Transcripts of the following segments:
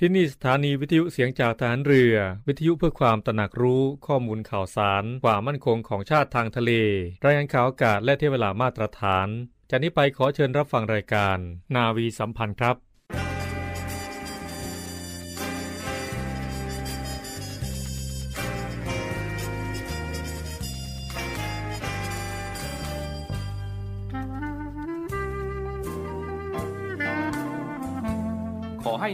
ที่นี่สถานีวิทยุเสียงจากทหารเรือวิทยุเพื่อความตระหนักรู้ข้อมูลข่าวสารความมั่นคงของชาติทางทะเลรายงานข่าวอากาศและเทเวลามาตรฐานจากนี้ไปขอเชิญรับฟังรายการนาวีสัมพันธ์ครับขอให้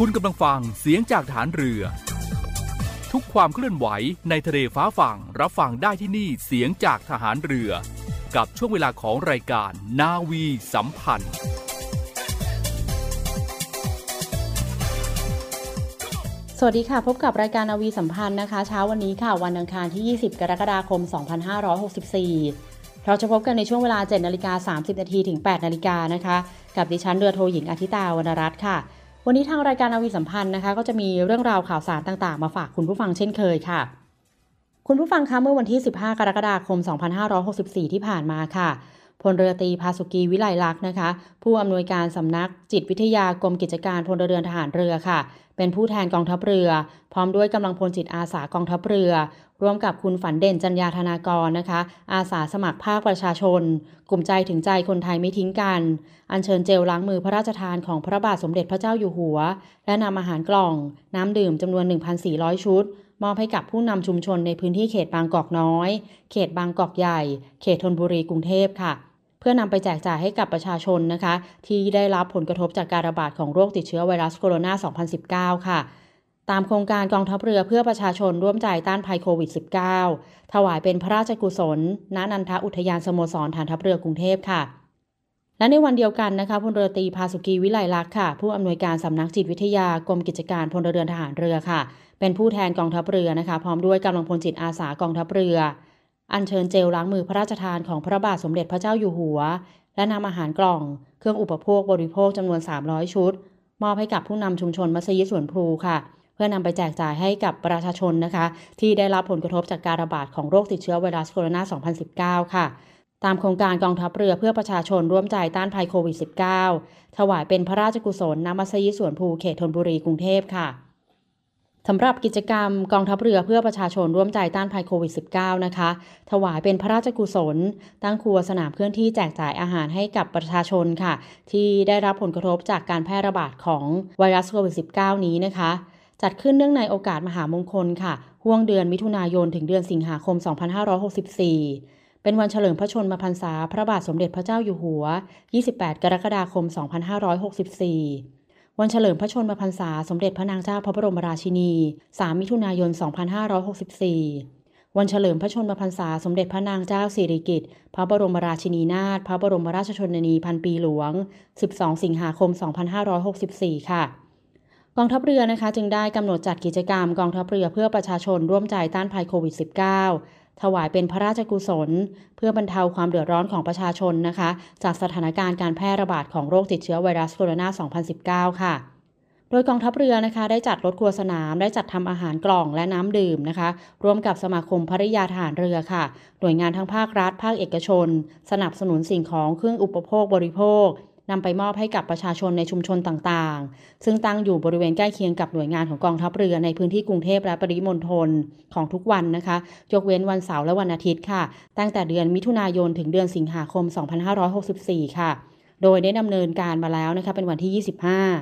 คุณกำลังฟังเสียงจากฐานเรือทุกความเคลื่อนไหวในทะเลฟ้าฝั่งรับฟังได้ที่นี่เสียงจากทหารเรือกับช่วงเวลาของรายการนาวีสัมพันธ์สวัสดีค่ะพบกับรายการนาวีสัมพันธ์นะคะเช้าวันนี้ค่ะวันอังคารที่20กรกฎาคม2564เราจะพบกันในช่วงเวลา 7:30 น.ถึง 8:00 น.นะคะกับดิฉันเรือโทหญิงอาทิตาวรรณรัตน์ค่ะวันนี้ทางรายการนาวีสัมพันธ์นะคะก็จะมีเรื่องราวข่าวสารต่างๆมาฝากคุณผู้ฟังเช่นเคยค่ะคุณผู้ฟังคะเมื่อวันที่15กรกฎาคม2564ที่ผ่านมาค่ะพลเรือตรีภาสุกีวิไลลักษณ์นะคะผู้อำนวยการสำนักจิตวิทยากรมกิจการพลเรือทหารเรือค่ะเป็นผู้แทนกองทัพเรือพร้อมด้วยกำลังพลจิตอาสากองทัพเรือร่วมกับคุณฝันเด่นจัญญาธนากรนะคะอาสาสมัครภาคประชาชนกลุ่มใจถึงใจคนไทยไม่ทิ้งกันอัญเชิญเจลล้างมือพระราชทานของพระบาทสมเด็จพระเจ้าอยู่หัวและนำอาหารกล่องน้ำดื่มจำนวน 1,400 ชุดมอบให้กับผู้นำชุมชนในพื้นที่เขตบางกอกน้อยเขตบางกอกใหญ่เขตธนบุรีกรุงเทพค่ะเพื่อนำไปแจกจ่ายให้กับประชาชนนะคะที่ได้รับผลกระทบจากการระบาดของโรคติดเชื้อไวรัสโคโรนา2019ค่ะตามโครงการกองทัพเรือเพื่อประชาชนร่วมใจต้านภัยโควิด-19 ถวายเป็นพระราชกุศลณนันทอุทยานสโมสรฐานทัพเรือกรุงเทพค่ะและในวันเดียวกันนะคะพลเรือตรีภาสุกีวิไลลักษณ์ค่ะผู้อำนวยการสำนักจิตวิทยากรมกิจการพลเรือนทหารเรือค่ะเป็นผู้แทนกองทัพเรือนะคะพร้อมด้วยกำลังพลจิตอาสากองทัพเรืออัญเชิญเจลล้างมือพระราชทานของพระบาทสมเด็จพระเจ้าอยู่หัวและนำอาหารกล่องเครื่องอุปโภคบริโภคจำนวน300ชุดมอบให้กับผู้นำชุมชนมัสยิดสวนพลูค่ะเพื่อนำไปแจกจ่ายให้กับประชาชนนะคะที่ได้รับผลกระทบจากการระบาดของโรคติดเชื้อไวรัสโคโรนา2019ค่ะตามโครงการกองทัพเรือเพื่อประชาชนร่วมใจต้านภัยโควิด-19 ถวายเป็นพระราชกุศลณมัสยิดสวนพลูเขตธนบุรีกรุงเทพค่ะสำหรับกิจกรรมกองทัพเรือเพื่อประชาชนร่วมใจต้านภัยโควิด-19 นะคะถวายเป็นพระราชกุศลตั้งครัวสนามเคลื่อนที่แจกจ่ายอาหารให้กับประชาชนค่ะที่ได้รับผลกระทบจากการแพร่ระบาดของไวรัสโควิด-19 นี้นะคะจัดขึ้นเนื่องในโอกาสมหามงคลค่ะห้วงเดือนมิถุนายนถึงเดือนสิงหาคม2564เป็นวันเฉลิมพระชนมพรรษาพระบาทสมเด็จพระเจ้าอยู่หัว28กรกฎาคม2564วันเฉลิมพระชนมพรรษาสมเด็จพระนางเจ้าพระบรมราชินี3มิถุนายน2564วันเฉลิมพระชนมพรรษาสมเด็จพระนางเจ้าสิริกิติ์พระบรมราชินีนาถพระบรมราชชนนีพันปีหลวง12สิงหาคม2564ค่ะกองทัพเรือนะคะจึงได้กำหนดจัดกิจกรรมกองทัพเรือเพื่อประชาชนร่วมใจต้านภัยโควิด -19ถวายเป็นพระราชกุศลเพื่อบรรเทาความเดือดร้อนของประชาชนนะคะจากสถานการณ์การแพร่ระบาดของโรคติดเชื้อไวรัสโคโรนา2019ค่ะโดยกองทัพเรือนะคะได้จัดรถครัวสนามได้จัดทำอาหารกล่องและน้ำดื่มนะคะร่วมกับสมาคมภริยาทหารเรือค่ะหน่วยงานทั้งภาครัฐภาคเอกชนสนับสนุนสิ่งของเครื่องอุปโภคบริโภคนำไปมอบให้กับประชาชนในชุมชนต่างๆซึ่งตั้งอยู่บริเวณใกล้เคียงกับหน่วยงานของกองทัพเรือในพื้นที่กรุงเทพและปริมณฑลของทุกวันนะคะยกเว้นวันเสาร์และวันอาทิตย์ค่ะตั้งแต่เดือนมิถุนายนถึงเดือนสิงหาคม2564ค่ะ โดยได้ดำเนินการมาแล้วนะคะเป็นวันที่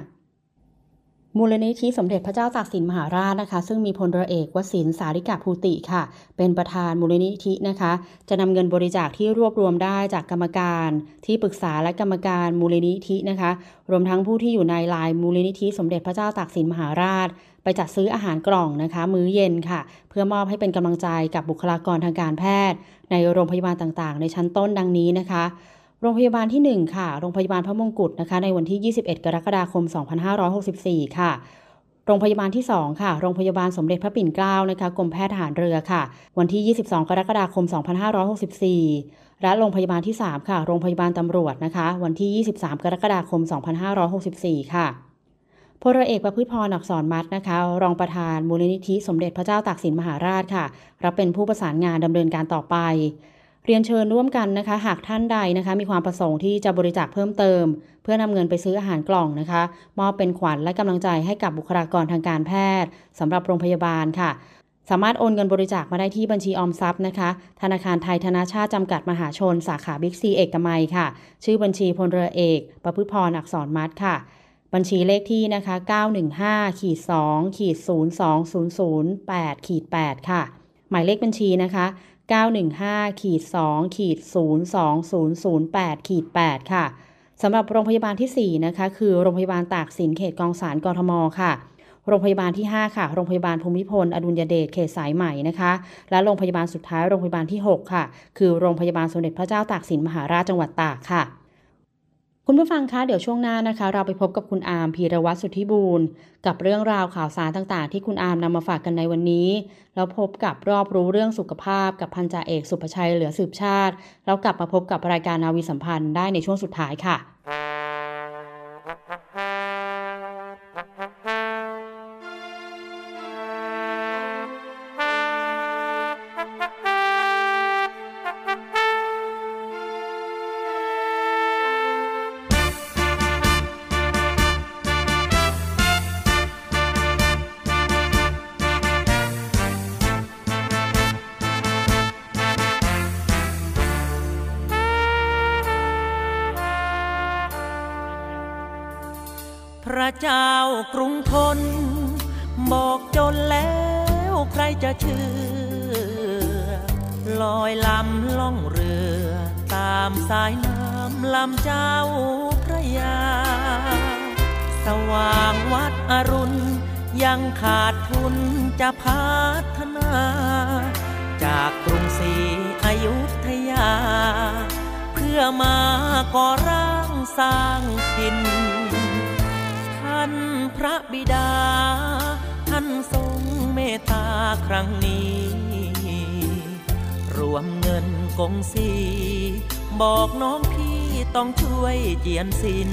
25 มูลนิธิสมเด็จพระเจ้าตากสินมหาราชนะคะซึ่งมีพลเรือเอกวศินทร์ สาริกภูติค่ะเป็นประธานมูลนิธินะคะจะนำเงินบริจาคที่รวบรวมได้จากกรรมการที่ปรึกษาและกรรมการมูลนิธินะคะรวมทั้งผู้ที่อยู่ในลายมูลนิธิสมเด็จพระเจ้าตากสินมหาราชไปจัดซื้ออาหารกล่องนะคะมื้อเย็นค่ะเพื่อมอบให้เป็นกำลังใจกับบุคลากรทางการแพทย์ในโรงพยาบาลต่างๆในชั้นต้นดังนี้นะคะโรงพยาบาลที่1ค่ะโรงพยาบาลพระมงกุฎนะคะในวันที่ 21 กรกฎาคม 2564 ค่ะโรงพยาบาลที่2ค่ะโรงพยาบาลสมเด็จพระปิ่นเกล้านะคะกรมแพทย์ทหารเรือค่ะวันที่ 22 กรกฎาคม 2564และโรงพยาบาลที่3ค่ะโรงพยาบาลตำรวจนะคะวันที่ 23 กรกฎาคม 2564 ค่ะพลเรือเอกประพฤติพร อักษรมัดนะคะรองประธานมูลนิธิสมเด็จพระเจ้าตากสินมหาราชค่ะรับเป็นผู้ประสานงานดำเนินการต่อไปเรียนเชิญร่วมกันนะคะหากท่านใดนะคะมีความประสงค์ที่จะบริจาคเพิ่มเติมเพื่อนำเงินไปซื้ออาหารกล่องนะคะมอบเป็นขวัญและกำลังใจให้กับบุคลากรทางการแพทย์สำหรับโรงพยาบาลค่ะสามารถโอนเงินบริจาคมาได้ที่บัญชีออมทรัพย์นะคะธนาคารไทยธนาชาติจำกัดมหาชนสาขาบิ๊กซีเอกมัยค่ะชื่อบัญชีพลเรือเอกประพฤติพร อักษรมัดค่ะบัญชีเลขที่นะคะ 915-2-02008-8 ค่ะหมายเลขบัญชีนะคะ 915-2-02008-8 ค่ะสำหรับโรงพยาบาลที่4นะคะคือโรงพยาบาลตากสินเขตกองสารกทมค่ะโรงพยาบาลที่5ค่ะโรงพยาบาลภูมิพลอดุลยเดชเขตสายใหม่นะคะและโรงพยาบาลสุดท้ายโรงพยาบาลที่6ค่ะคือโรงพยาบาลสมเด็จพระเจ้าตากสินมหาราชจังหวัดตากค่ะคุณผู้ฟังคะเดี๋ยวช่วงหน้านะคะเราไปพบกับคุณอาร์มพีรวัตรสุทธิบูรณ์กับเรื่องราวข่าวสารต่างๆที่คุณอาร์มนำมาฝากกันในวันนี้แล้วพบกับรอบรู้เรื่องสุขภาพกับพันจ่าเอกสุภชัยเหลือสืบชาติแล้วกลับมาพบกับรายการนาวีสัมพันธ์ได้ในช่วงสุดท้ายค่ะพระเจ้ากรุงทนบอกจนแล้วใครจะเชื่อลอยลำล่องเรือตามสายน้ำลำเจ้าพระยาสว่างวัดอรุณยังขาดทุนจะพัฒนาจากกรุงศรีอยุธยาเพื่อมาก่อร่างสร้างดินพระบิดาท่านทรงเมตตาครั้งนี้รวมเงินกองสีบอกน้องพี่ต้องช่วยเจียนสิน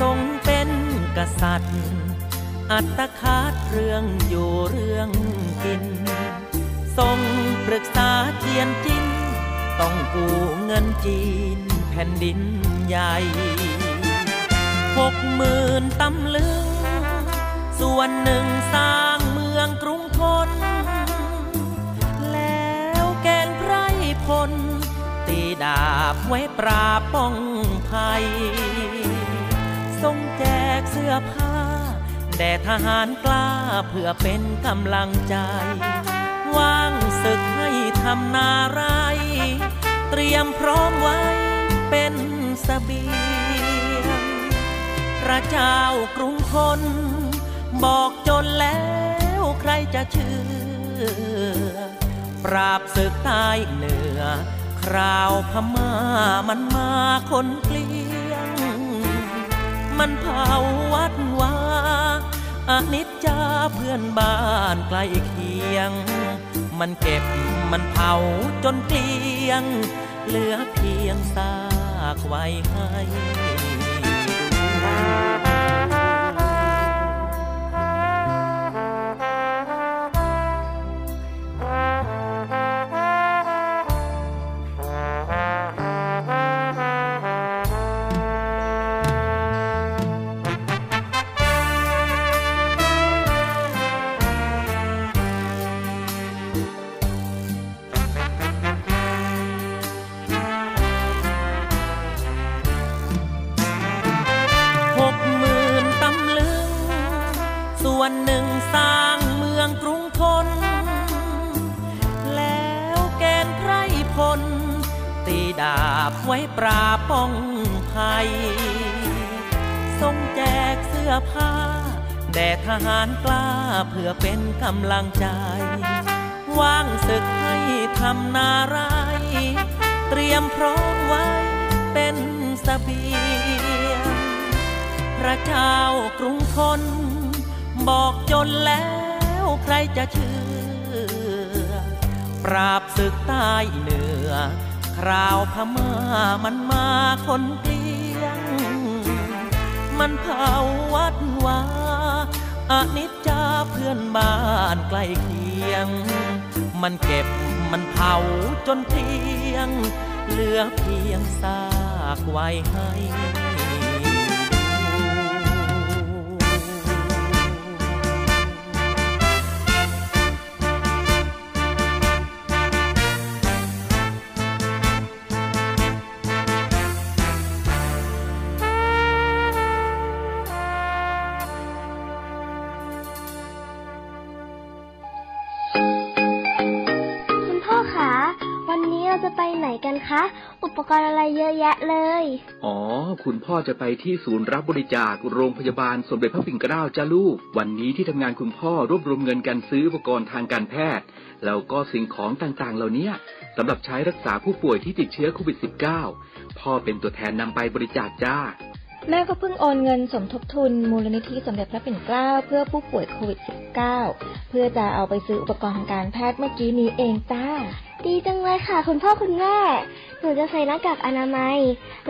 ทรงเป็นกษัตริย์อัตคาตเรื่องอยู่เรื่องกินทรงปรึกษาเจียนจินต้องกู้เงินจีนแผ่นดินใหญ่60,000ตำลึงส่วนหนึ่งสร้างเมืองกรุงทนแล้วแกนไพร่พลตีดาบไว้ปราบป้องภัยทรงแจกเสื้อผ้าแด่ทหารกล้าเพื่อเป็นกำลังใจว่างศึกให้ทำนาไรเตรียมพร้อมไว้เป็นเสบียงพระเจ้ากรุงทนบอกจนแล้วใครจะเชื่อปราบศึกใต้เหนือคราวพม่ามันมาคนเกลี้ยงมันเผาวัดวาอนิจจาเพื่อนบ้านใกล้เคียงมันเก็บมันเผาจนเกลี้ยงเหลือเพียงซากไว้ให้ สร้างเมืองกรุงธนแล้วแกนไพรพลตีดาบไว้ปราบป้องภัยทรงแจกเสื้อผ้าแด่ทหารกล้าเพื่อเป็นกำลังใจว่างศึกให้ทำนาไรเตรียมพร้อมไว้เป็นเสบียงพระเจ้ากรุงธนบอกจนแล้วใครจะเชื่อปราบศึกใต้เหนือคราวพม่ามันมาคนเกลียงมันเผาวัดวาอนิจจาเพื่อนบ้านใกล้เคียงมันเก็บมันเผาจนเกลี้ยงเหลือเพียงซากไว้ให้อุปกรณ์อะไรเยอะแยะเลยอ๋อคุณพ่อจะไปที่ศูนย์รับบริจาคโรงพยาบาลสมเด็จพระปิ่นเกล้าจ้าลูกวันนี้ที่ทำงานคุณพ่อรวบรวมเงินกันซื้ออุปกรณ์ทางการแพทย์แล้วก็สิ่งของต่างๆเหล่านี้สำหรับใช้รักษาผู้ป่วยที่ติดเชื้อโควิด -19 พ่อเป็นตัวแทนนำไปบริจาคจ้าแม่ก็เพิ่งโอนเงินสมทบทุนมูลนิธิสมเด็จพระปิ่นเกล้าเพื่อผู้ป่วยโควิด -19 เพื่อจะเอาไปซื้ออุปกรณ์ทางการแพทย์เมื่อกี้นี้เองจ้าดีจังเลยค่ะคุณพ่อคุณแม่หนูจะใส่หน้ากากอนามัย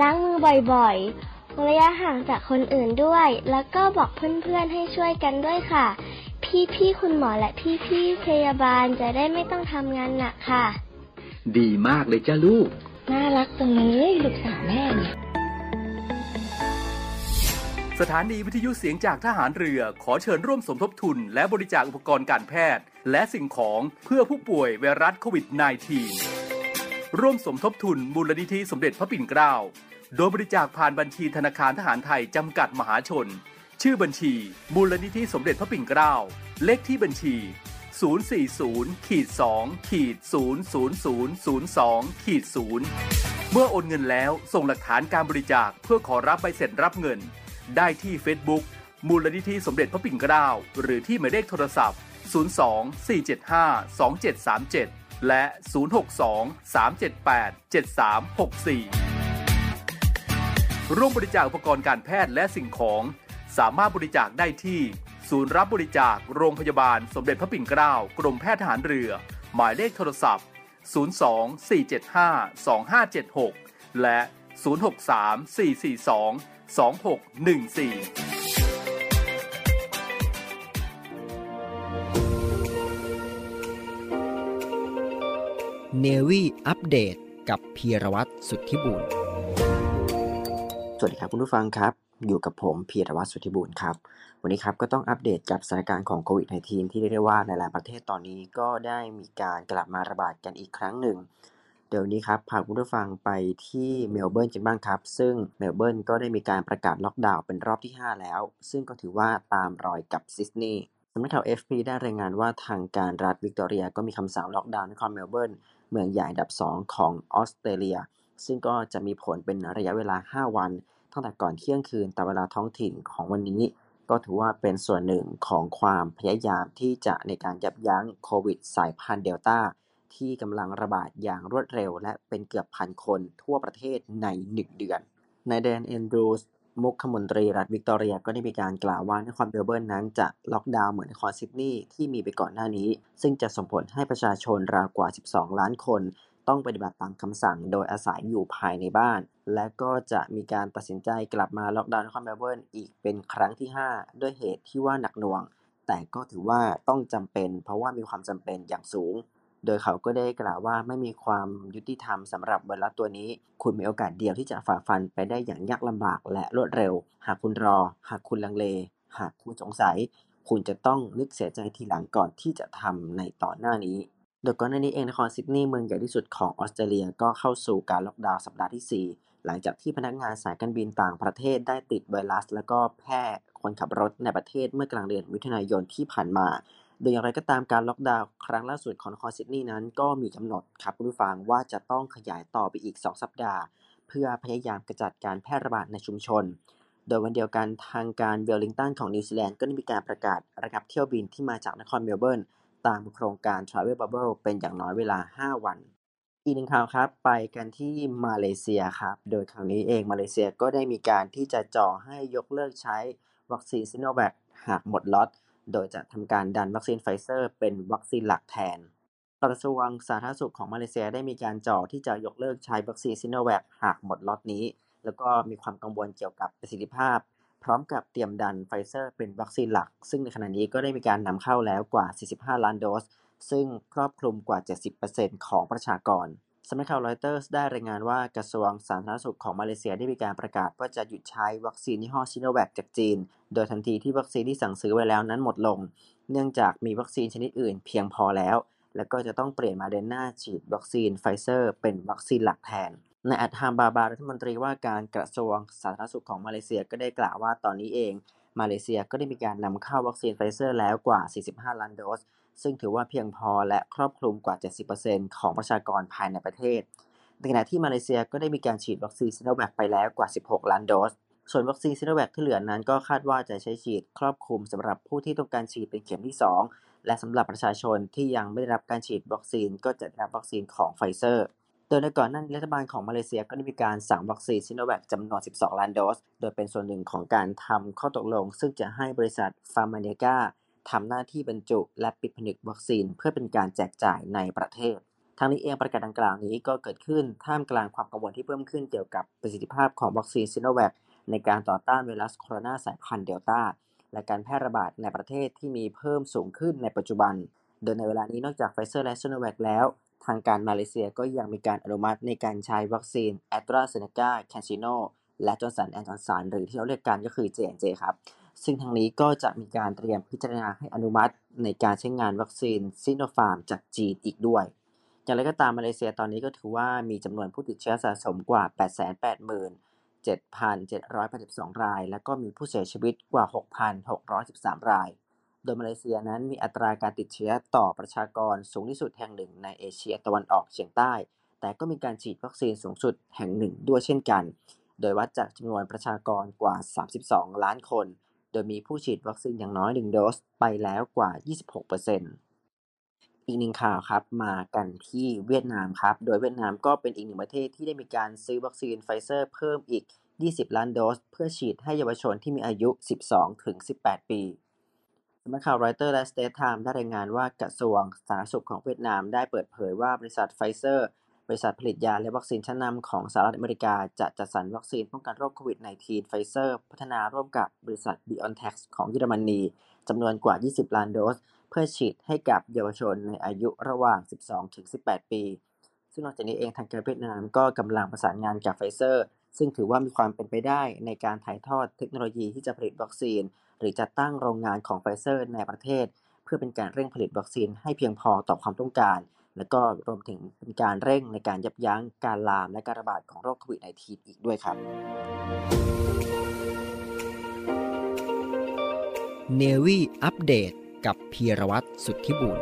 ล้างมือบ่อยๆระยะห่างจากคนอื่นด้วยแล้วก็บอกเพื่อนๆให้ช่วยกันด้วยค่ะพี่ๆคุณหมอและพี่ๆพยาบาลจะได้ไม่ต้องทำงานหนักค่ะดีมากเลยจ้าลูกน่ารักจังเลยลูกสาวแม่สถานีวิทยุเสียงจากทหารเรือขอเชิญร่วมสมทบทุนและบริจาคอุปกรณ์การแพทย์และสิ่งของเพื่อผู้ป่วยไวรัสโควิด -19 ร่วมสมทบทุนมูลนิธิสมเด็จพระปิ่นเกล้าโดยบริจาคผ่านบัญชีธนาคารทหารไทยจำกัดมหาชนชื่อบัญชีมูลนิธิสมเด็จพระปิ่นเกล้าเลขที่บัญชี 040-2-00002-0 เมื่อโอนเงินแล้วส่งหลักฐานการบริจาคเพื่อขอรับใบเสร็จรับเงินได้ที่ Facebook มูลนิธิสมเด็จพระปิ่นเกล้าหรือที่หมายเลขโทรศัพท์ 02-475-2737 และ 062-378-7364 ร่วมบริจาคอุปกรณ์การแพทย์และสิ่งของสามารถบริจาคได้ที่ศูนย์รับบริจาคโรงพยาบาลสมเด็จพระปิ่นเกล้ากรมแพทย์ทหารเรือหมายเลขโทรศัพท์ 02-475-2576 และ 063-442-2614เนวี่อัปเดตกับพีรวัตรสุทธิบุญสวัสดีครับคุณผู้ฟังครับอยู่กับผมพีรวัตรสุทธิบุญครับวันนี้ครับก็ต้องอัปเดตกับสถานการณ์ของโควิด -19 ที่เรียกได้ว่าหลายๆประเทศตอนนี้ก็ได้มีการกลับมาระบาดกันอีกครั้งหนึ่งเดี๋ยวนี้ครับพาคุณผู้ฟังไปที่เมลเบิร์นกันบ้างครับซึ่งเมลเบิร์นก็ได้มีการประกาศล็อกดาวน์เป็นรอบที่5แล้วซึ่งก็ถือว่าตามรอยกับซิดนีย์สำนักข่าว AFP ได้รายงานว่าทางการรัฐวิกตอเรียก็มีคำสั่งล็อกดาวน์นครเมลเบิร์นเมืองใหญ่อันดับ2ของออสเตรเลียซึ่งก็จะมีผลเป็นระยะเวลา5วันตั้งแต่ก่อนเที่ยงคืนตามเวลาท้องถิ่นของวันนี้ก็ถือว่าเป็นส่วนหนึ่งของความพยายามที่จะในการยับยั้งโควิดสายพันธุ์เดลต้าที่กำลังระบาดอย่างรวดเร็วและเป็นเกือบพันคนทั่วประเทศใน1เดือนนายแดนแอนดรูสมุขมนตรีรัฐวิกตอเรียก็ได้มีการกล่าวว่านครเมลเบิร์นนั้นจะล็อกดาวน์เหมือนนครซิดนีย์ที่มีไปก่อนหน้านี้ซึ่งจะส่งผลให้ประชาชนราวกว่า12ล้านคนต้องปฏิบัติตามคำสั่งโดยอาศัยอยู่ภายในบ้านและก็จะมีการตัดสินใจกลับมาล็อกดาวน์นครเมลเบิร์นอีกเป็นครั้งที่5ด้วยเหตุที่ว่าหนักหน่วงแต่ก็ถือว่าต้องจำเป็นเพราะว่ามีความจำเป็นอย่างสูงโดยเขาก็ได้กล่าวว่าไม่มีความยุติธรรมสำหรับไวรัสตัวนี้คุณมีโอกาสเดียวที่จะฝ่าฟันไปได้อย่างยากลำบากและรวดเร็วหากคุณรอหากคุณลังเลหากคุณสงสัยคุณจะต้องนึกเสียใจทีหลังก่อนที่จะทำในต่อหน้านี้โดยก่อนหน้านี้เองนครซิดนีย์เมืองใหญ่ที่สุดของออสเตรเลียก็เข้าสู่การล็อกดาวน์สัปดาห์ที่4หลังจากที่พนักงานสายการบินต่างประเทศได้ติดไวรัสและก็แพร่ คนขับรถในประเทศเมื่อกลางเดือนมิถุนายนที่ผ่านมาโดยอย่างไรก็ตามการล็อกดาวน์ครั้งล่าสุดของนครซิดนีย์นั้นก็มีกำหนดครับผู้ฟังว่าจะต้องขยายต่อไปอีก2 สัปดาห์เพื่อพยายามกระจัดการแพร่ระบาดในชุมชนโดยวันเดียวกันทางการเวลลิงตันของนิวซีแลนด์ก็ได้มีการประกาศระงับเที่ยวบินที่มาจากนครเมลเบิร์นตามโครงการ Travel Bubble เป็นอย่างน้อยเวลา5 วันอีกหนึ่งข่าวครับไปกันที่มาเลเซียครับโดยคราวนี้เองมาเลเซียก็ได้มีการที่จะจ่อให้ยกเลิกใช้วัคซีนซิโนแวคหากหมดล็อตโดยจะทำการดันวัคซีนไฟเซอร์เป็นวัคซีนหลักแทนกระทรวงสาธารณสุขของมาเลเซียได้มีการจ่อที่จะยกเลิกใช้วัคซีนซิโนแวคหากหมดล็อตนี้แล้วก็มีความกังวลเกี่ยวกับประสิทธิภาพพร้อมกับเตรียมดันไฟเซอร์เป็นวัคซีนหลักซึ่งในขณะนี้ก็ได้มีการนำเข้าแล้วกว่า45ล้านโดสซึ่งครอบคลุมกว่า 70% ของประชากรสำนักข่าวรอยเตอร์สได้รายงานว่ากระทรวงสาธารณสุขของมาเลเซียได้มีการประกาศว่าจะหยุดใช้วัคซีนยี่ห้อซิโนแวคจากจีนโดยทันทีที่วัคซีนที่สั่งซื้อไว้แล้วนั้นหมดลงเนื่องจากมีวัคซีนชนิดอื่นเพียงพอแล้วและก็จะต้องเปลี่ยนมาเดินหน้าฉีดวัคซีนไฟเซอร์เป็นวัคซีนหลักแทนนายอัดฮามบาบารัฐมนตรีว่าการกระทรวงสาธารณสุขของมาเลเซียก็ได้กล่าวว่าตอนนี้เองมาเลเซียก็ได้มีการนำเข้าวัคซีนไฟเซอร์แล้วกว่า45ล้านโดสซึ่งถือว่าเพียงพอและครอบคลุมกว่า 70% ของประชากรภายในประเทศในขณะที่มาเลเซียก็ได้มีการฉีดวัคซีนซิโนแวคไปแล้วกว่า16ล้านโดสส่วนวัคซีนซิโนแวคที่เหลือนั้นก็คาดว่าจะใช้ฉีดครอบคลุมสำหรับผู้ที่ต้องการฉีดเป็นเข็มที่2และสำหรับประชาชนที่ยังไม่ได้รับการฉีดวัคซีนก็จะได้รับวัคซีนของไฟเซอร์โดยในก่อนหน้านี้รัฐบาลของมาเลเซียก็ได้มีการสั่งวัคซีนซิโนแวคจำนวน12ล้านโดสโดยเป็นส่วนหนึ่งของการทำข้อตกลงซึ่งจะให้บริษัทฟาร์มาเนกาทำหน้าที่บรรจุและปิดผนึกวัคซีนเพื่อเป็นการแจกจ่ายในประเทศทั้งนี้เองประกาศดังกล่าวนี้ก็เกิดขึ้นท่ามกลางความกังวลที่เพิ่มขึ้นเกี่ยวกับประสิทธิภาพของวัคซีนซิโนแวคในการต่อต้านไวรัสโคโรนาสายพันธุ์เดลต้าและการแพร่ระบาดในประเทศที่มีเพิ่มสูงขึ้นในปัจจุบันโดยในเวลานี้นอกจากไฟเซอร์และซิโนแวคแล้วทางการมาเลเซียก็ยังมีการอนุมัติในการใช้วัคซีนแอสตราเซเนกาแคนซิโนและจอห์นสันแอนด์จอห์นสันหรือที่เราเรียกกันก็คือ J&J ครับซึ่งทางนี้ก็จะมีการเตรียมพิจารณาให้อนุมัติในการใช้งานวัคซีนซิโนฟาร์มจากจีนอีกด้วยอย่างไรก็ตามมาเลเซียตอนนี้ก็ถือว่ามีจำนวนผู้ติดเชื้อสะสมกว่า 887,782 รายและก็มีผู้เสียชีวิตกว่า 6,613 รายโดยมาเลเซียนั้นมีอัตราการติดเชื้อต่อประชากรสูงที่สุดแห่งหนึ่งในเอเชียตะวันออกเฉียงใต้แต่ก็มีการฉีดวัคซีนสูงสุดแห่งหนึ่งด้วยเช่นกันโดยวัดจากจำนวนประชากรกว่า32ล้านคนโดยมีผู้ฉีดวัคซีนอย่างน้อย1โดสไปแล้วกว่า 26% อีกหนึ่งข่าวครับมากันที่เวียดนามครับโดยเวียดนามก็เป็นอีกหนึ่งประเทศที่ได้มีการซื้อวัคซีนไฟเซอร์เพิ่มอีก20ล้านโดสเพื่อฉีดให้เยาวชนที่มีอายุ 12-18 ปีสำนักข่าวรอยเตอร์และ State Time ได้รายงานว่ากระทรวงสาธารณสุขของเวียดนามได้เปิดเผยว่าบริษัทไฟเซอร์บริษัทผลิตยาและวัคซีนชั้นนำของสหรัฐอเมริกาจะจัดสรรวัคซีนป้องกันโรคโควิด -19 ไฟเซอร์พัฒนาร่วมกับบริษัท BioNTech ของเยอรมนีจำนวนกว่า20ล้านโดสเพื่อฉีดให้กับเยาวชนในอายุระหว่าง 12-18 ปีซึ่งนอกจากนี้เองทางการเวียดนามก็กำลังประสานงานกับไฟเซอร์ซึ่งถือว่ามีความเป็นไปได้ในการถ่ายทอดเทคโนโลยีที่จะผลิตวัคซีนหรือจัดตั้งโรงงานของไฟเซอร์ในประเทศเพื่อเป็นการเร่งผลิตวัคซีนให้เพียงพอต่อความต้องการและก็รวมถึงเป็นการเร่งในการยับยั้งการลามและการระบาดของโรคโควิด -19 อีกด้วยครับ Navy อัปเดตกับพีรวัตรสุทธิบุญ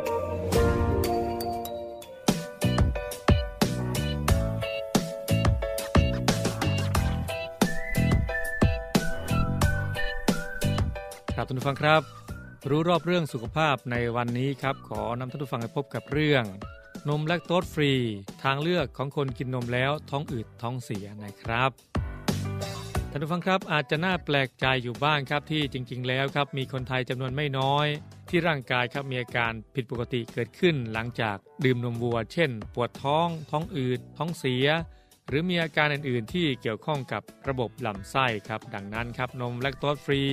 ครับทุกฟังครับรู้รอบเรื่องสุขภาพในวันนี้ครับขอนำท่านผู้ฟังไปพบกับเรื่องนมแลคโตสฟรีทางเลือกของคนกินนมแล้วท้องอืดท้องเสียนะครับท่านผู้ฟังครับอาจจะน่าแปลกใจอยู่บ้างครับที่จริงๆแล้วครับมีคนไทยจำนวนไม่น้อยที่ร่างกายครับมีอาการผิดปกติเกิดขึ้นหลังจากดื่มนมวัวเช่นปวดท้องท้องอืดท้องเสียหรือมีอาการอื่นๆที่เกี่ยวข้องกับระบบลำไส้ครับดังนั้นครับนมแลคโตสฟรี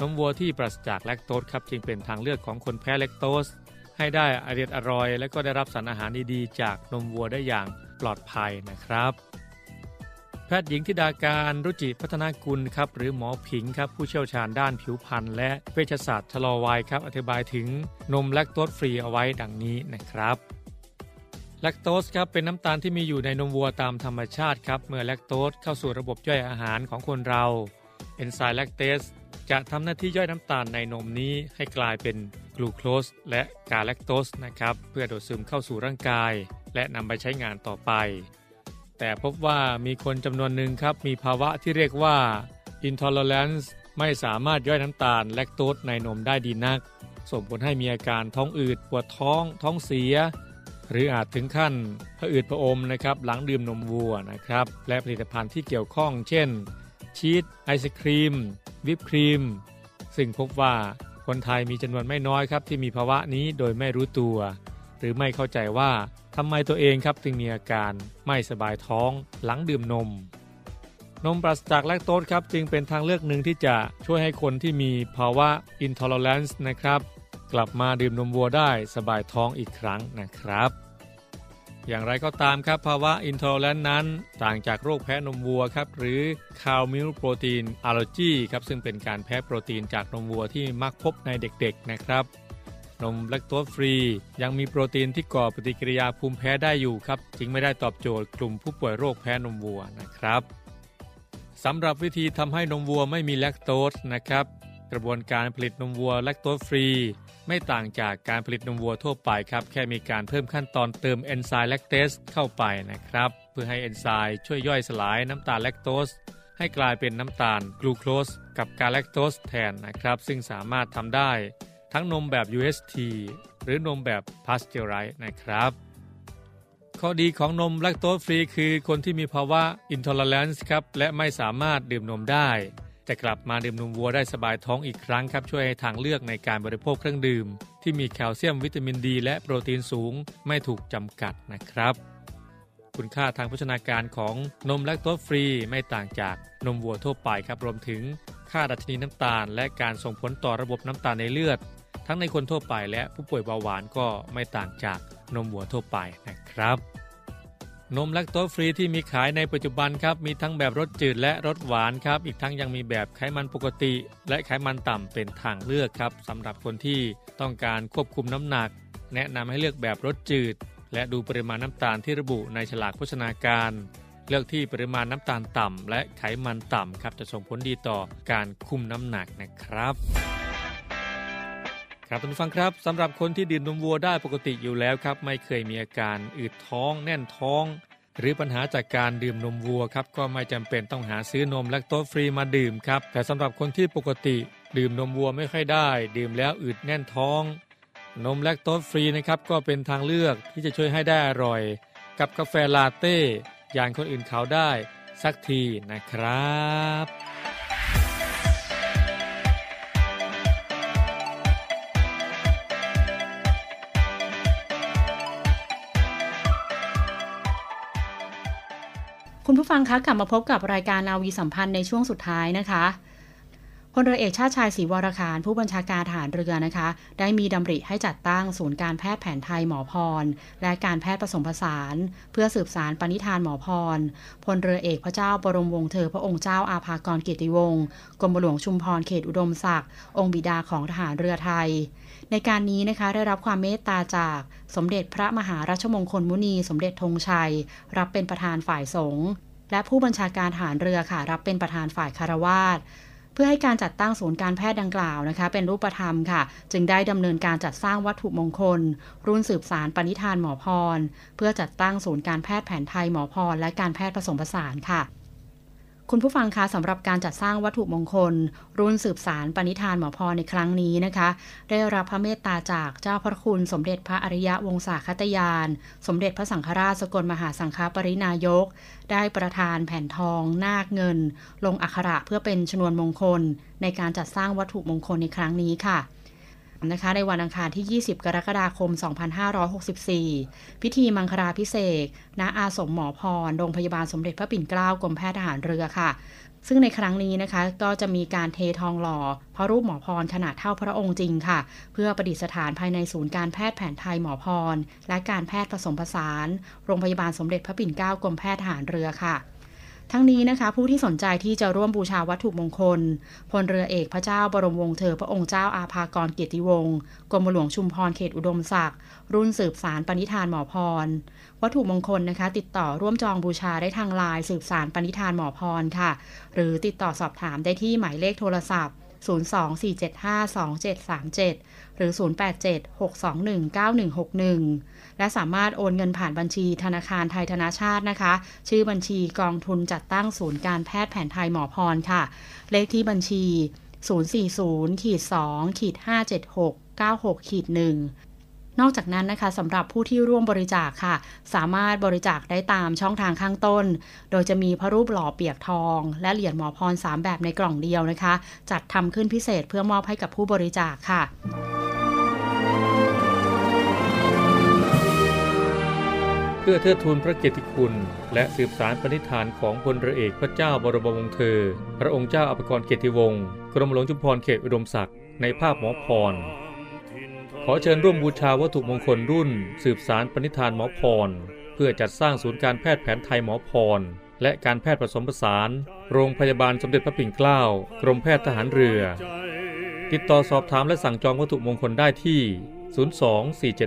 นมวัวที่ปราศจากแลคโตสครับจึงเป็นทางเลือกของคนแพ้แลคโตสให้ได้อร่อยและก็ได้รับสารอาหารดีๆจากนมวัวได้อย่างปลอดภัยนะครับแพทย์หญิงธิดาการรุจิพัฒนากุลครับหรือหมอผิงครับผู้เชี่ยวชาญด้านผิวพรรณและเวชศาสตร์ชะลอวัยครับอธิบายถึงนมแลคโตสฟรีเอาไว้ดังนี้นะครับแลคโตสครับเป็นน้ำตาลที่มีอยู่ในนมวัวตามธรรมชาติครับเมื่อแลคโตสเข้าสู่ระบบย่อยอาหารของคนเราเอนไซม์แลคเตส จะทำหน้าที่ย่อยน้ำตาลในนมนี้ให้กลายเป็นกลูโคสและกาแลคโตสนะครับเพื่อดูดซึมเข้าสู่ร่างกายและนำไปใช้งานต่อไปแต่พบว่ามีคนจำนวนหนึ่งครับมีภาวะที่เรียกว่า intolerance ไม่สามารถย่อยน้ำตาลแลคโตสในนมได้ดีนักส่งผลให้มีอาการท้องอืดปวดท้องท้องเสียหรืออาจถึงขั้นผะอืดผะอมนะครับหลังดื่มนมวัวนะครับและผลิตภัณฑ์ที่เกี่ยวข้องเช่นชีสไอศครีมวิปครีมซึ่งพบว่าคนไทยมีจำนวนไม่น้อยครับที่มีภาวะนี้โดยไม่รู้ตัวหรือไม่เข้าใจว่าทำไมตัวเองครับถึงมีอาการไม่สบายท้องหลังดื่มนมปราศจากแลคโตสครับจึงเป็นทางเลือกหนึ่งที่จะช่วยให้คนที่มีภาวะ intolerance นะครับกลับมาดื่มนมวัวได้สบายท้องอีกครั้งนะครับอย่างไรก็ตามครับภาวะ intolerance นั้นต่างจากโรคแพ้นมวัวครับหรือ cow milk protein allergy ครับซึ่งเป็นการแพ้โปรตีนจากนมวัวที่มักพบในเด็กๆนะครับนมแลคโตสฟรียังมีโปรตีนที่ก่อปฏิกิริยาภูมิแพ้ได้อยู่ครับจึงไม่ได้ตอบโจทย์กลุ่มผู้ป่วยโรคแพ้นมวัวนะครับสำหรับวิธีทำให้นมวัวไม่มีแลคโตสนะครับกระบวนการผลิตนมวัวแลคโตสฟรีไม่ต่างจากการผลิตนมวัวทั่วไปครับแค่มีการเพิ่มขั้นตอนเติมเอนไซม์แลคเตสเข้าไปนะครับเพื่อให้เอนไซม์ช่วยย่อยสลายน้ำตาลแลคโตสให้กลายเป็นน้ำตาลกลูโคสกับกาแลคโตสแทนนะครับซึ่งสามารถทำได้ทั้งนมแบบ UHT หรือนมแบบ Pasteurized นะครับข้อดีของนมแลคโตสฟรีคือคนที่มีภาวะ intolerance ครับและไม่สามารถดื่มนมได้จะกลับมาดื่มนมวัวได้สบายท้องอีกครั้งครับช่วยให้ทางเลือกในการบริโภคเครื่องดื่มที่มีแคลเซียมวิตามินดีและโปรตีนสูงไม่ถูกจำกัดนะครับคุณค่าทางโภชนาการของนมแลคโตสฟรีไม่ต่างจากนมวัวทั่วไปครับรวมถึงค่าดัชนีน้ำตาลและการส่งผลต่อระบบน้ำตาลในเลือดทั้งในคนทั่วไปและผู้ป่วยเบาหวานก็ไม่ต่างจากนมวัวทั่วไปนะครับนมแลคโตสฟรีที่มีขายในปัจจุบันครับมีทั้งแบบรสจืดและรสหวานครับอีกทั้งยังมีแบบไขมันปกติและไขมันต่ำเป็นทางเลือกครับสำหรับคนที่ต้องการควบคุมน้ำหนักแนะนำให้เลือกแบบรสจืดและดูปริมาณน้ำตาลที่ระบุในฉลากโภชนาการเลือกที่ปริมาณน้ำตาลต่ำและไขมันต่ำครับจะส่งผลดีต่อการคุมน้ำหนักนะครับครับท่านผู้ฟังครับสำหรับคนที่ดื่มนมวัวได้ปกติอยู่แล้วครับไม่เคยมีอาการอืดท้องแน่นท้องหรือปัญหาจากการดื่มนมวัวครับก็ไม่จำเป็นต้องหาซื้อนมแลคโตสฟรีมาดื่มครับแต่สำหรับคนที่ปกติดื่มนมวัวไม่ค่อยได้ดื่มแล้วอืดแน่นท้องนมแลคโตสฟรีนะครับก็เป็นทางเลือกที่จะช่วยให้ได้อร่อยกับกาแฟลาเต้อย่างคนอื่นเขาได้สักทีนะครับคุณผู้ฟังคะกลับมาพบกับรายการนาวีสัมพันธ์ในช่วงสุดท้ายนะคะพลเรือเอกชาติชายศรีวรคารผู้บัญชาการทหารเรือนะคะได้มีดำริให้จัดตั้งศูนย์การแพทย์แผนไทยหมอพรและการแพทย์ผสมผสานเพื่อสืบสานปณิธานหมอพรพลเรือเอกพระเจ้าบรมวงศ์เธอพระองค์เจ้าอาภากรเกียรติวงศ์กรมหลวงชุมพรเขตอุดมศักดิ์องค์บิดาของทหารเรือไทยในการนี้นะคะได้รับความเมตตาจากสมเด็จพระมหารัชมงคลมุนีสมเด็จธงชัยรับเป็นประธานฝ่ายสงฆ์และผู้บัญชาการทหารเรือค่ะรับเป็นประธานฝ่ายคฤหัสถ์เพื่อให้การจัดตั้งศูนย์การแพทย์ดังกล่าวนะคะเป็นรูปธรรมค่ะจึงได้ดำเนินการจัดสร้างวัตถุมงคลรุ่นสืบสานปณิธานหมอพรเพื่อจัดตั้งศูนย์การแพทย์แผนไทยหมอพรและการแพทย์ผสมผสานค่ะคุณผู้ฟังคะสำหรับการจัดสร้างวัตถุมงคลรุ่นสืบสานปณิธานหมอพรในครั้งนี้นะคะได้รับพระเมตตาจากเจ้าพระคุณสมเด็จพระอริยวงศาคตยานสมเด็จพระสังฆราชสกลมหาสังฆปรินายกได้ประทานแผ่นทองนาคเงินลงอักขระเพื่อเป็นชนวนมงคลในการจัดสร้างวัตถุมงคลในครั้งนี้ค่ะนะคะในวันอังคารที่20กรกฎาคม2564พิธีมังคลาภิเษกณอาสมหมอพรโรงพยาบาลสมเด็จพระปิ่นเกล้ากรมแพทย์ทหารเรือค่ะซึ่งในครั้งนี้นะคะก็จะมีการเททองหล่อพระรูปหมอพรขนาดเท่าพระองค์จริงค่ะเพื่อประดิษฐานภายในศูนย์การแพทย์แผนไทยหมอพรและการแพทย์ผสมผสานโรงพยาบาลสมเด็จพระปิ่นเกล้ากรมแพทย์ทหารเรือค่ะทั้งนี้นะคะผู้ที่สนใจที่จะร่วมบูชาวัตถุมงคลพลเรือเอกพระเจ้าบรมวงศ์เธอพระองค์เจ้าอาภากรเกียรติวงศ์กรมหลวงชุมพรเขตอุดมศักดิ์รุ่นสืบสานปณิธานหมอพรวัตถุมงคลนะคะติดต่อร่วมจองบูชาได้ทางไลน์สืบสานปณิธานหมอพรค่ะหรือติดต่อสอบถามได้ที่หมายเลขโทรศัพท์ 024752737 หรือ 087-621-9161 และสามารถโอนเงินผ่านบัญชีธนาคารไทยธนาชาตินะคะชื่อบัญชีกองทุนจัดตั้งศูนย์การแพทย์แผนไทยหมอพรค่ะเลขที่บัญชี 040-2-576-96-1นอกจากนั้นนะคะสำหรับผู้ที่ร่วมบริจาคค่ะสามารถบริจาคได้ตามช่องทางข้างต้นโดยจะมีพระรูปหล่อเปียกทองและเหรียญหมอพร3แบบในกล่องเดียวนะคะจัดทำขึ้นพิเศษเพื่อมอบให้กับผู้บริจาคค่ะเพื่อเทิดทูนพระเกียรติคุณและสืบสานปณิธานของพลเรือเอกพระเจ้าบรมวงศ์เธอพระองค์เจ้าอภกรเกียรติวงศ์กรมหลวงชุมพรเขตอุดมศักดิ์ในภาพหมอพรขอเชิญร่วมบูชาวัตถุมงคลรุ่นสืบสารปณิธานหมอพรเพื่อจัดสร้างศูนย์การแพทย์แผนไทยหมอพรและการแพทย์ผสมผสานโรงพยาบาลสมเด็จพระปิ่นเกล้ากรมแพทย์ทหารเรือติดต่อสอบถามและสั่งจองวัตถุมงคลได้ที่024752737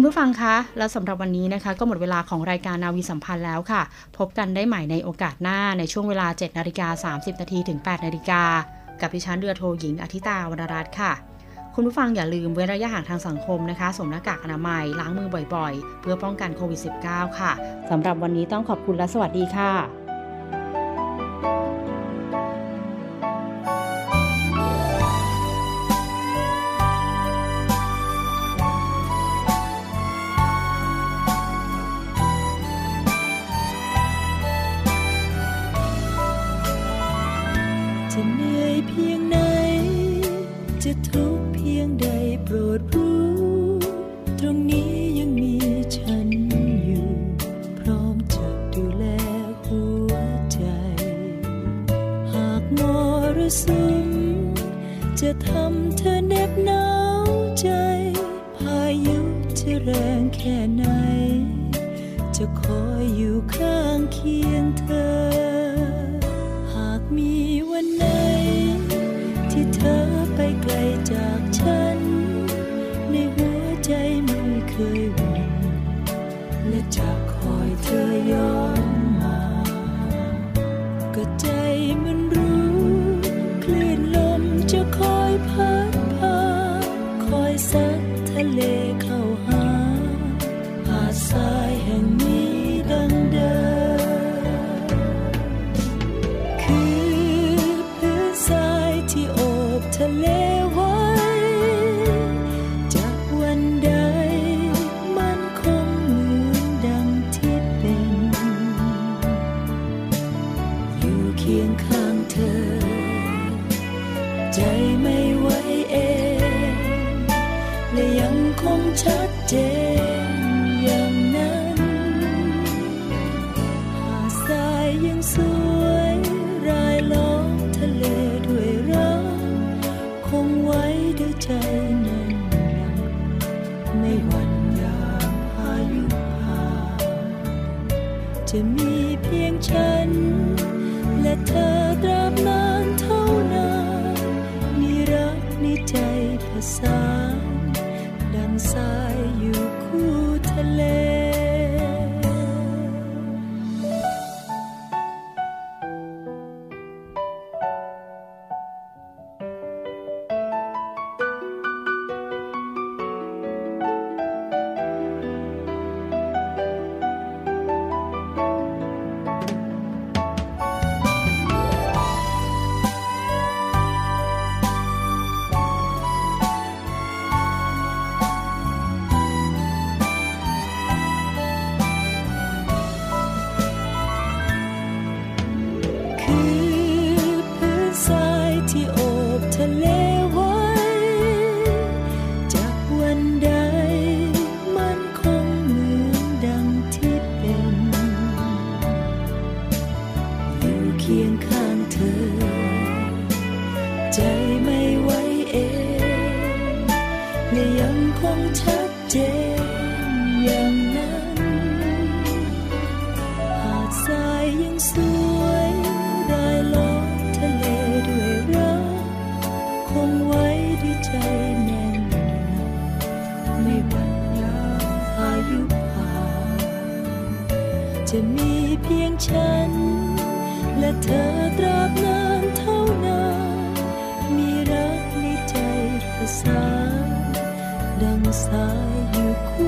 คุณผู้ฟังคะและสำหรับวันนี้นะคะก็หมดเวลาของรายการนาวีสัมพันธ์แล้วค่ะพบกันได้ใหม่ในโอกาสหน้าในช่วงเวลา 7:30 นถึง 8:00 นกับดิฉันเรือโทหญิงอธิตาวรรณรัตน์ค่ะคุณผู้ฟังอย่าลืมเว้นระยะห่างทางสังคมนะคะสวมหน้ากากอนามัยล้างมือบ่อยๆเพื่อป้องกันโควิด -19 ค่ะสำหรับวันนี้ต้องขอบคุณและสวัสดีค่ะจะทำเธอเหน็บหนาวใจพายุจะแรงแค่ไหนจะคอยอยู่ข้างเคียงเธอหากมีวันไหนที่เธอไปไกลจากฉันในหัวใจไม่เคยหวั่นและจะคอยเธอย้อนมาก็ใจมันรู้คลื่นลมจะคอยพัดพาคอยซัดทะเลเข้าหาหาดทรายแห่งนี้ดังเดิมคือพื้นทรายที่โอบทะเลไว้จากวันใดมันคงเหมือนดังที่เป็นอยู่เคียงข้างเธอใจไม่ไหวเองและยังคงชัดเจนอย่างนั้นหาดทรายยังสวยรายล้อมทะเลด้วยรักคงไว้ด้วยใจแน่นไม่หวั่นยามพายุผ่านจะมีเพียงฉันและเธอตราบนานเท่านั้นในใจผสานดังสายอยู่คู่ทะเล จะมีเพียงฉันและเธอตราบนานเท่านานมีรักในใจประสานดังสายอยู่คู่